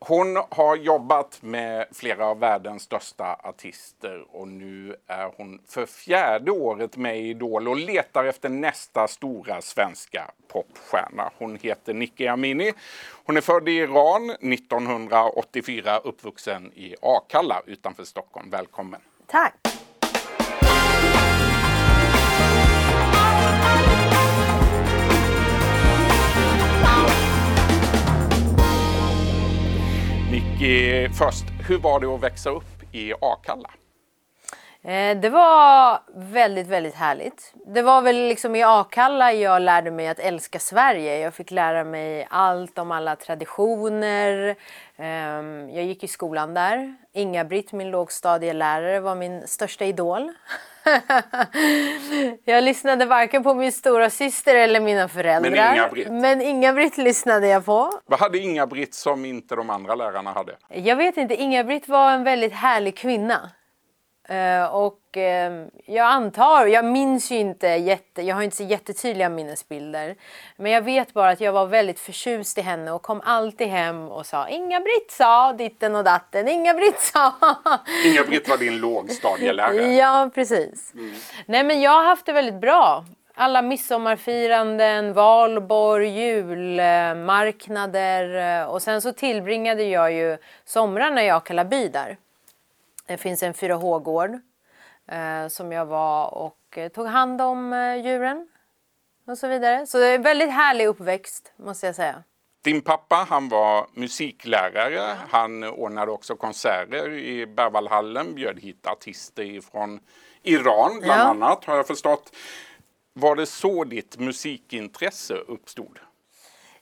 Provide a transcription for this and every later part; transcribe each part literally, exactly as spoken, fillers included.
Hon har jobbat med flera av världens största artister och nu är hon för fjärde året med i Idol och letar efter nästa stora svenska popstjärna. Hon heter Nikki Amini. Hon är född i Iran nittonhundraåttiofyra, uppvuxen i Akalla utanför Stockholm. Välkommen. Tack. Nikki, först, hur var det att växa upp i Akalla? Det var väldigt, väldigt härligt. Det var väl liksom i Akalla jag lärde mig att älska Sverige. Jag fick lära mig allt om alla traditioner. Jag gick i skolan där. Inga Britt, min lågstadielärare, var min största idol. Jag lyssnade varken på min stora syster eller mina föräldrar. Men Inga Britt. Men Inga Britt lyssnade jag på. Vad hade Inga Britt som inte de andra lärarna hade? Jag vet inte. Inga Britt var en väldigt härlig kvinna. Uh, och uh, jag antar, jag minns ju inte jätte, jag har inte så jättetydliga minnesbilder, men jag vet bara att jag var väldigt förtjust i henne och kom alltid hem och sa Inga-Britt sa ditten och datten, Inga-Britt sa. Inga-Britt var din lågstadielärare. Ja, precis. Mm. Nej, men jag har haft det väldigt bra. Alla midsommarfiranden, valborg, julmarknader, och sen så tillbringade jag ju somrarna i Akalla by där. Det finns en fyra H-gård eh, som jag var och eh, tog hand om eh, djuren och så vidare. Så det är en väldigt härlig uppväxt, måste jag säga. Din pappa, han var musiklärare. Ja. Han ordnade också konserter i Bävallhallen, bjöd hit artister från Iran bland ja. annat, har jag förstått. Var det så ditt musikintresse uppstod?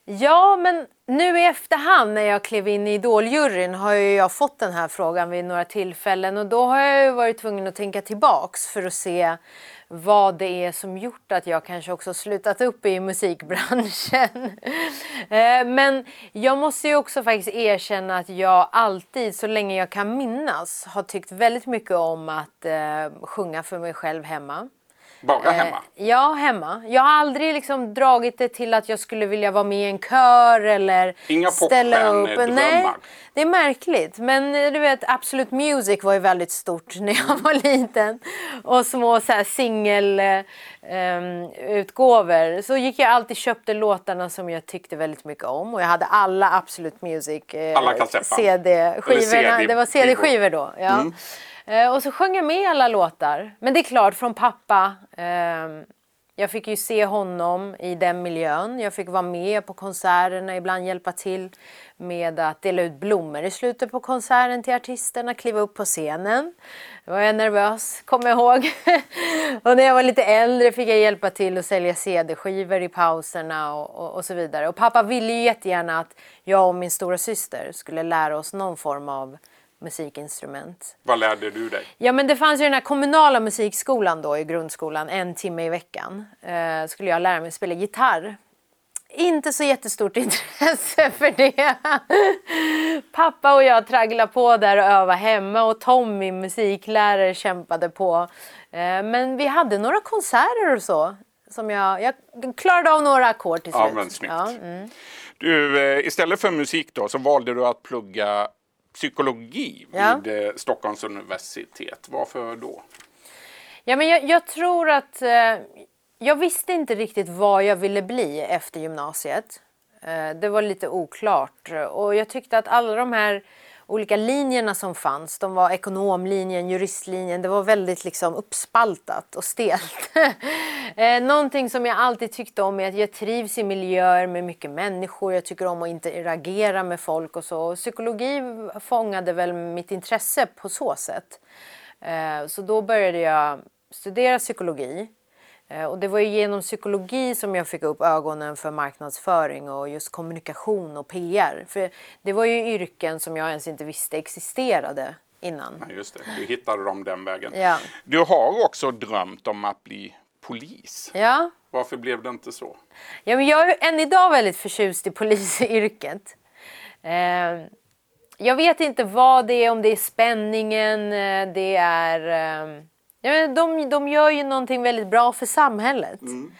Ja, men nu i efterhand när jag klev in i Idol-juryn har ju jag fått den här frågan vid några tillfällen. Och då har jag ju varit tvungen att tänka tillbaks för att se vad det är som gjort att jag kanske också slutat upp i musikbranschen. Men jag måste ju också faktiskt erkänna att jag alltid, så länge jag kan minnas, har tyckt väldigt mycket om att eh, sjunga för mig själv hemma. Bara hemma? Eh, ja, hemma. Jag har aldrig liksom dragit det till att jag skulle vilja vara med i en kör eller Inga ställa upp. Inga Nej, det är märkligt. Men du vet, Absolute Music var ju väldigt stort när jag var liten. Och små så här singelutgåvor. Eh, så gick jag alltid och köpte låtarna som jag tyckte väldigt mycket om. Och jag hade alla Absolute Music eh, alla C D-skivorna. C D. Det var C D-skivor då, ja. Mm. Och så sjöng jag med alla låtar. Men det är klart, från pappa. Eh, jag fick ju se honom i den miljön. Jag fick vara med på konserterna. Ibland hjälpa till med att dela ut blommor i slutet på konserten till artisterna. Kliva upp på scenen. Då var jag nervös, kommer jag ihåg. Och när jag var lite äldre fick jag hjälpa till att sälja C D-skivor i pauserna och, och, och så vidare. Och pappa ville ju jättegärna att jag och min stora syster skulle lära oss någon form av musikinstrument. Vad lärde du dig? Ja, men det fanns ju den här kommunala musikskolan då i grundskolan, en timme i veckan. Eh, skulle jag lära mig spela gitarr. Inte så jättestort intresse för det. Pappa och jag tragglade på där och övade hemma och Tommy, musiklärare, kämpade på. Eh, men vi hade några konserter och så. Som jag, jag klarade av några ackord till slut. Ja, men snyggt. Ja, mm. Du, eh, istället för musik då så valde du att plugga psykologi vid ja. Stockholms universitet. Varför då? Ja, men jag, jag tror att eh, jag visste inte riktigt vad jag ville bli efter gymnasiet. Eh, det var lite oklart. Och jag tyckte att alla de här olika linjerna som fanns, de var ekonomlinjen, juristlinjen, det var väldigt liksom uppspaltat och stelt. eh, någonting som jag alltid tyckte om är att jag trivs i miljöer med mycket människor, jag tycker om att interagera med folk och så. Psykologi fångade väl mitt intresse på så sätt. Eh, så då började jag studera psykologi. Och det var ju genom psykologi som jag fick upp ögonen för marknadsföring och just kommunikation och P R. För det var ju yrken som jag ens inte visste existerade innan. Ja, just det, du hittade dem den vägen. Ja. Du har också drömt om att bli polis. Ja. Varför blev det inte så? Ja, men jag är än idag väldigt förtjust i polisyrket. Eh, jag vet inte vad det är, om det är spänningen, det är... Eh, Ja, men de, de gör ju någonting väldigt bra för samhället. Mm.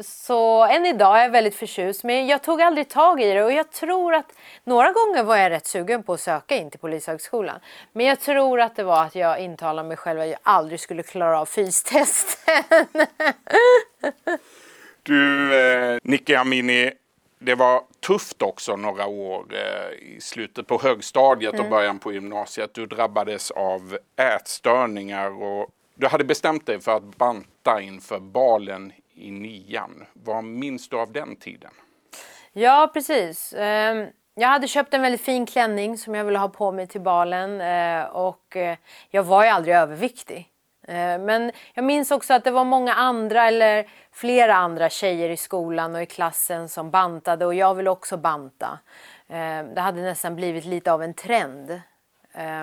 Så än idag är jag väldigt förtjust, men jag tog aldrig tag i det, och jag tror att några gånger var jag rätt sugen på att söka in till polishögskolan, men jag tror att det var att jag intalade mig själv att jag aldrig skulle klara av fystesten. Du, eh, Nikki Amini, det var tufft också några år eh, i slutet på högstadiet mm. och början på gymnasiet. Du drabbades av ätstörningar och du hade bestämt dig för att banta inför balen i nian. Vad minns du av den tiden? Ja, precis. Jag hade köpt en väldigt fin klänning som jag ville ha på mig till balen. Och jag var ju aldrig överviktig. Men jag minns också att det var många andra eller flera andra tjejer i skolan och i klassen som bantade. Och jag ville också banta. Det hade nästan blivit lite av en trend.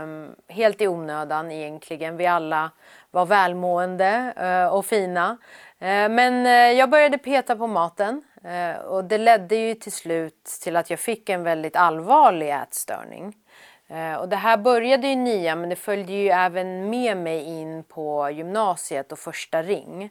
Um, helt i onödan egentligen. Vi alla var välmående uh, och fina. Uh, men uh, jag började peta på maten. Uh, och det ledde ju till slut till att jag fick en väldigt allvarlig ätstörning. Uh, och det här började ju nia, men det följde ju även med mig in på gymnasiet och första ring.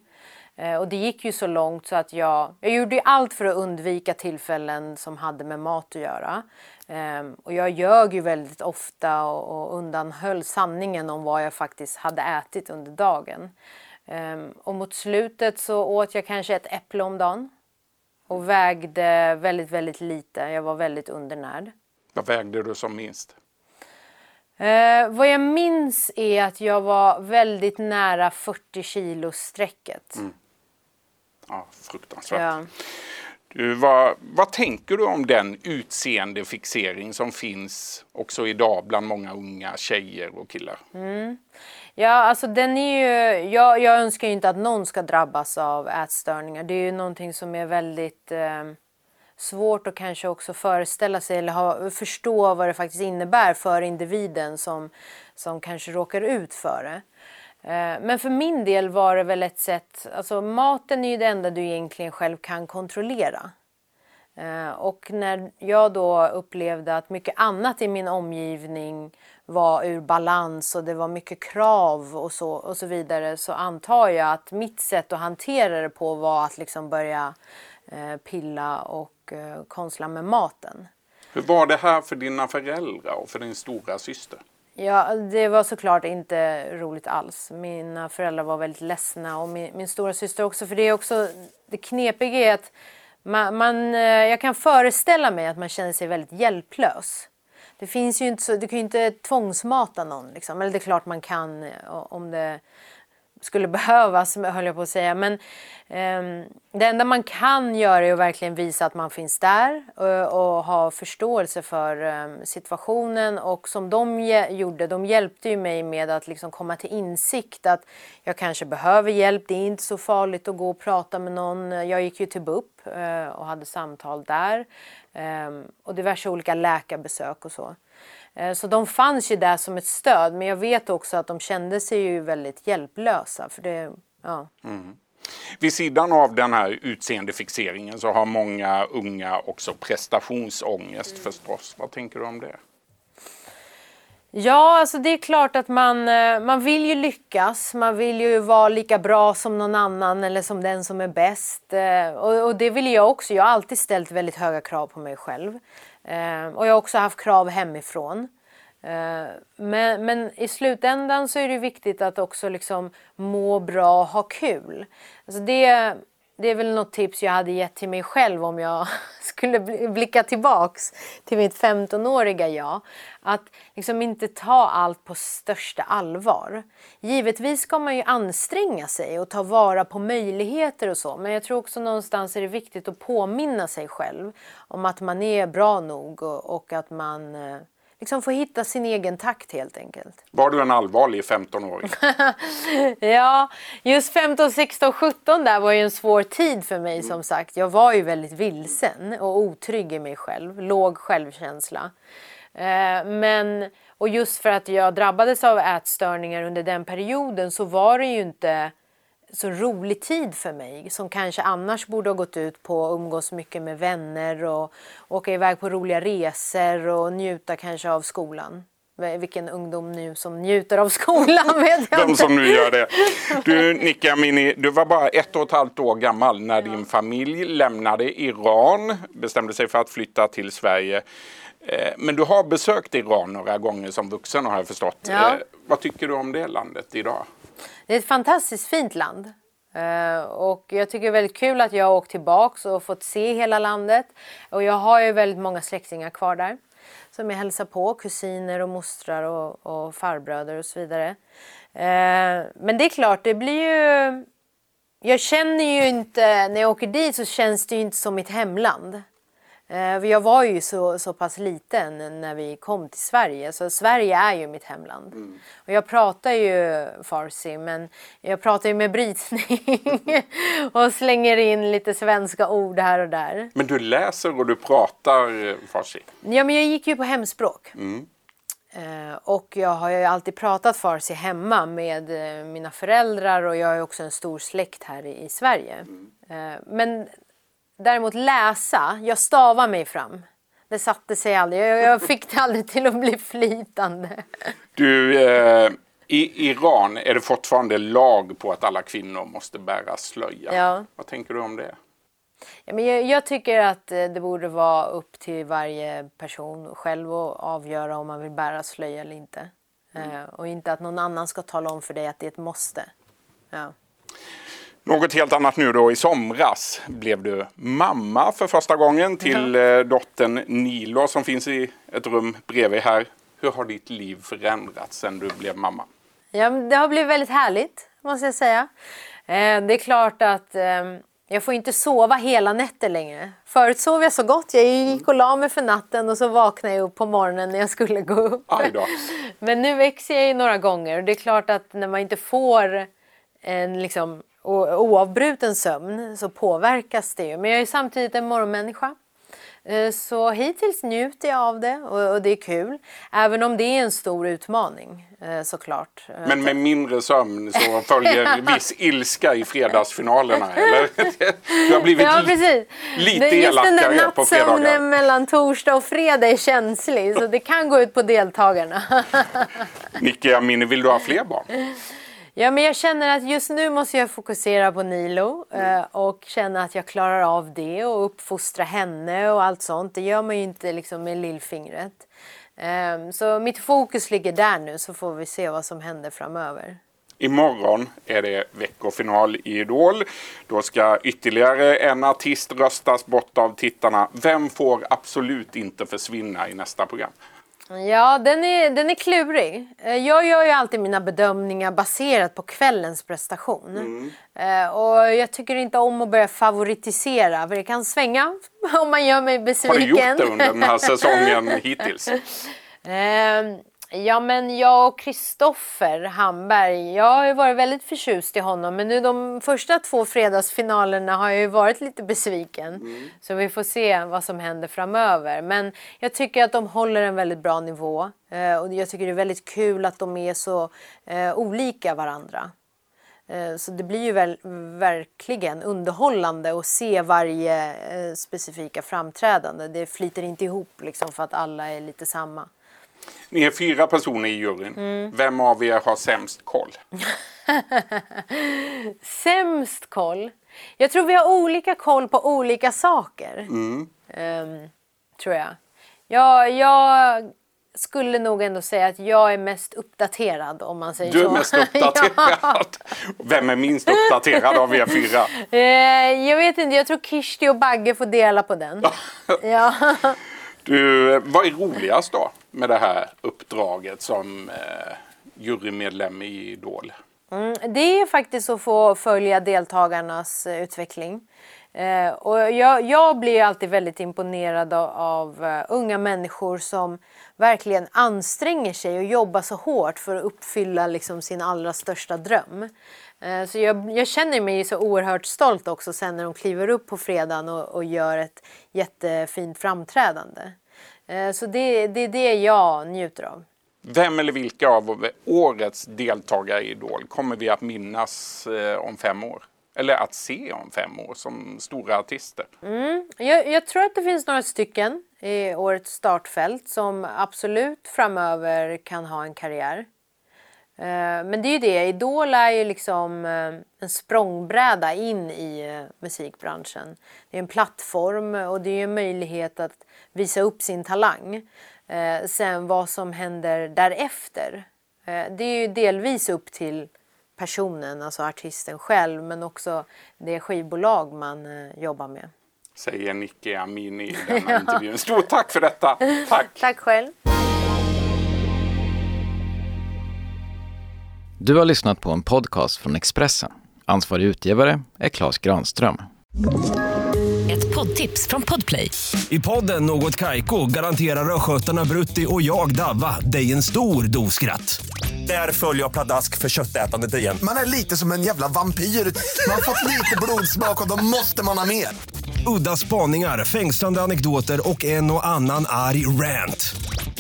Uh, och det gick ju så långt så att jag, jag gjorde ju allt för att undvika tillfällen som hade med mat att göra. Um, och jag ljög ju väldigt ofta och, och undanhöll sanningen om vad jag faktiskt hade ätit under dagen. Um, och mot slutet så åt jag kanske ett äpple om dagen. Och vägde väldigt, väldigt lite. Jag var väldigt undernärd. Vad vägde du som minst? Uh, vad jag minns är att jag var väldigt nära fyrtio kilos-strecket. Mm. Ja, fruktansvärt. Ja. Du, vad, vad tänker du om den utseendefixering som finns också idag bland många unga tjejer och killar? Mm. Ja, alltså den är ju, jag, jag önskar ju inte att någon ska drabbas av ätstörningar. Det är ju någonting som är väldigt eh, svårt att kanske också föreställa sig eller ha, förstå vad det faktiskt innebär för individen som, som kanske råkar ut för det. Men för min del var det väl ett sätt, alltså maten är ju det enda du egentligen själv kan kontrollera. Och när jag då upplevde att mycket annat i min omgivning var ur balans och det var mycket krav och så, och så vidare, så antar jag att mitt sätt att hantera det på var att liksom börja pilla och konstla med maten. Hur var det här för dina föräldrar och för din stora syster? Ja, det var såklart inte roligt alls. Mina föräldrar var väldigt ledsna och min, min stora syster också. För det är också det knepiga är att man, man, jag kan föreställa mig att man känner sig väldigt hjälplös. Det finns ju inte så, du kan ju inte tvångsmata någon liksom. Eller det är klart man kan om det skulle behövas, höll jag på att säga. Men eh, det enda man kan göra är att verkligen visa att man finns där och, och ha förståelse för eh, situationen. Och som de ge- gjorde, de hjälpte ju mig med att liksom komma till insikt att jag kanske behöver hjälp. Det är inte så farligt att gå och prata med någon. Jag gick ju till B U P eh, och hade samtal där eh, och diverse olika läkarbesök och så. Så de fanns ju där som ett stöd, men jag vet också att de kände sig ju väldigt hjälplösa. För det, ja. Mm. Vid sidan av den här utseendefixeringen så har många unga också prestationsångest mm. förstås. Vad tänker du om det? Ja, alltså det är klart att man, man vill ju lyckas. Man vill ju vara lika bra som någon annan eller som den som är bäst. Och, och det vill jag också. Jag har alltid ställt väldigt höga krav på mig själv. Uh, och jag har också haft krav hemifrån. Uh, men, men i slutändan så är det viktigt att också liksom må bra och ha kul. Alltså det, det är väl något tips jag hade gett till mig själv om jag skulle blicka tillbaks till mitt femtonåriga jag. Att liksom inte ta allt på största allvar. Givetvis ska man ju anstränga sig och ta vara på möjligheter och så. Men jag tror också någonstans är det viktigt att påminna sig själv om att man är bra nog och att man liksom får hitta sin egen takt helt enkelt. Var du en allvarlig femtonåring? Ja, just femton, sexton, sjutton där var ju en svår tid för mig mm. som sagt. Jag var ju väldigt vilsen och otrygg i mig själv. Låg självkänsla. Men, och just för att jag drabbades av ätstörningar under den perioden så var det ju inte så rolig tid för mig som kanske annars borde ha gått ut på att umgås mycket med vänner och åka iväg på roliga resor och njuta kanske av skolan. vilken ungdom nu som njuter av skolan. Vet jag. De som nu gör det. Du, Nikki Amini, du var bara ett och ett halvt år gammal när din familj lämnade Iran, bestämde sig för att flytta till Sverige. Men du har besökt Iran några gånger som vuxen, har jag förstått. Ja. Vad tycker du om det landet idag? Det är ett fantastiskt fint land. Uh, och jag tycker det är väldigt kul att jag har åkt tillbaka och fått se hela landet. Och jag har ju väldigt många släktingar kvar där som jag hälsar på, kusiner och mostrar och, och farbröder och så vidare. Uh, men det är klart, det blir ju... Jag känner ju inte, när jag åker dit så känns det ju inte som mitt hemland. Uh, jag var ju så, så pass liten när vi kom till Sverige, så Sverige är ju mitt hemland. Mm. Och jag pratar ju farsi, men jag pratar ju med brytning och slänger in lite svenska ord här och där. Men du läser och du pratar farsi? Ja, men jag gick ju på hemspråk. Mm. Uh, och jag har ju alltid pratat farsi hemma med uh, mina föräldrar, och jag har ju också en stor släkt här i, i Sverige. Mm. Uh, men... Däremot läsa, jag stavar mig fram. Det satte sig aldrig. Jag, jag fick det aldrig till att bli flytande. Du, eh, i Iran är det fortfarande lag på att alla kvinnor måste bära slöja. Ja. Vad tänker du om det? Ja, men jag, jag tycker att det borde vara upp till varje person själv att avgöra om man vill bära slöja eller inte. Mm. Eh, och inte att någon annan ska tala om för dig att det är ett måste. Ja. Något helt annat nu då. I somras blev du mamma för första gången till mm. dottern Nilo som finns i ett rum bredvid här. Hur har ditt liv förändrats sedan du blev mamma? Ja, det har blivit väldigt härligt, måste jag säga. Eh, det är klart att eh, jag får inte sova hela nätter längre. Förut sov jag så gott. Jag gick och la mig för natten och så vaknade jag upp på morgonen när jag skulle gå upp. Aj då. Men nu växer jag ju några gånger, och det är klart att när man inte får en liksom... Och oavbruten sömn så påverkas det ju. Men jag är samtidigt en morgonmänniska. Så hittills njuter jag av det, och det är kul. Även om det är en stor utmaning, såklart. Men med mindre sömn så följer viss ilska i fredagsfinalerna, eller? Du har blivit ja, precis. lite elakare på fredagar. Just den där nattsömnen mellan torsdag och fredag är känslig. Så det kan gå ut på deltagarna. Nikki Amini, vill du ha fler barn? Ja, men jag känner att just nu måste jag fokusera på Nilo eh, och känna att jag klarar av det och uppfostra henne och allt sånt. Det gör man ju inte liksom med lillfingret. Eh, så mitt fokus ligger där nu, så får vi se vad som händer framöver. Imorgon är det veckofinal i Idol. Då ska ytterligare en artist röstas bort av tittarna. Vem får absolut inte försvinna i nästa program? Ja, den är, den är klurig. Jag gör ju alltid mina bedömningar baserat på kvällens prestation. Mm. Och jag tycker inte om att börja favoritisera, för det kan svänga om man gör mig besviken. Har du gjort det under den här säsongen hittills? Ja, men jag och Kristoffer Hamberg, jag har ju varit väldigt förtjust i honom. Men nu de första två fredagsfinalerna har jag ju varit lite besviken. Mm. Så vi får se vad som händer framöver. Men jag tycker att de håller en väldigt bra nivå. Eh, och jag tycker det är väldigt kul att de är så eh, olika varandra. Eh, så det blir ju väl, verkligen underhållande att se varje eh, specifika framträdande. Det flyter inte ihop liksom, för att alla är lite samma. Ni är fyra personer i juryn. Mm. Vem av er har sämst koll? Sämst koll? Jag tror vi har olika koll på olika saker. Mm. Um, tror jag. jag. Jag skulle nog ändå säga att jag är mest uppdaterad, om man säger så. Du är så. mest uppdaterad? Ja. Vem är minst uppdaterad av er fyra? Uh, jag vet inte. Jag tror Kirsti och Bagge får dela på den. Ja. Du, vad är roligast då med det här uppdraget som eh, jurymedlem i Idol? Mm, det är faktiskt att få följa deltagarnas eh, utveckling. Eh, och jag, jag blir alltid väldigt imponerad av, av uh, unga människor som verkligen anstränger sig och jobbar så hårt för att uppfylla liksom, sin allra största dröm. Eh, så jag, jag känner mig så oerhört stolt också sen när de kliver upp på fredagen och, och gör ett jättefint framträdande. Eh, så det, det är det jag njuter av. Vem eller vilka av årets deltagare i Idol kommer vi att minnas eh, om fem år? eller att se om fem år som stora artister? Mm. Jag, jag tror att det finns några stycken i årets startfält som absolut framöver kan ha en karriär. Men det är ju det, Idol är ju liksom en språngbräda in i musikbranschen. Det är en plattform och det är en möjlighet att visa upp sin talang. Sen vad som händer därefter, det är ju delvis upp till personen, alltså artisten själv, men också det skivbolag man jobbar med. Säger Nikki Amini i den här intervjun. Stort tack för detta! Tack! Tack själv! Du har lyssnat på en podcast från Expressen. Ansvarig utgivare är Claes Granström. Ett poddtips från Poddplay. I podden Något Kaiko garanterar röskötarna Brutti och jag Davva dig en stor doskratt. Där följer jag pladask för köttätandet igen. Man är lite som en jävla vampyr. Man har fått lite blodsmak och då måste man ha mer. Udda spaningar, fängslande anekdoter och en och annan arg rant.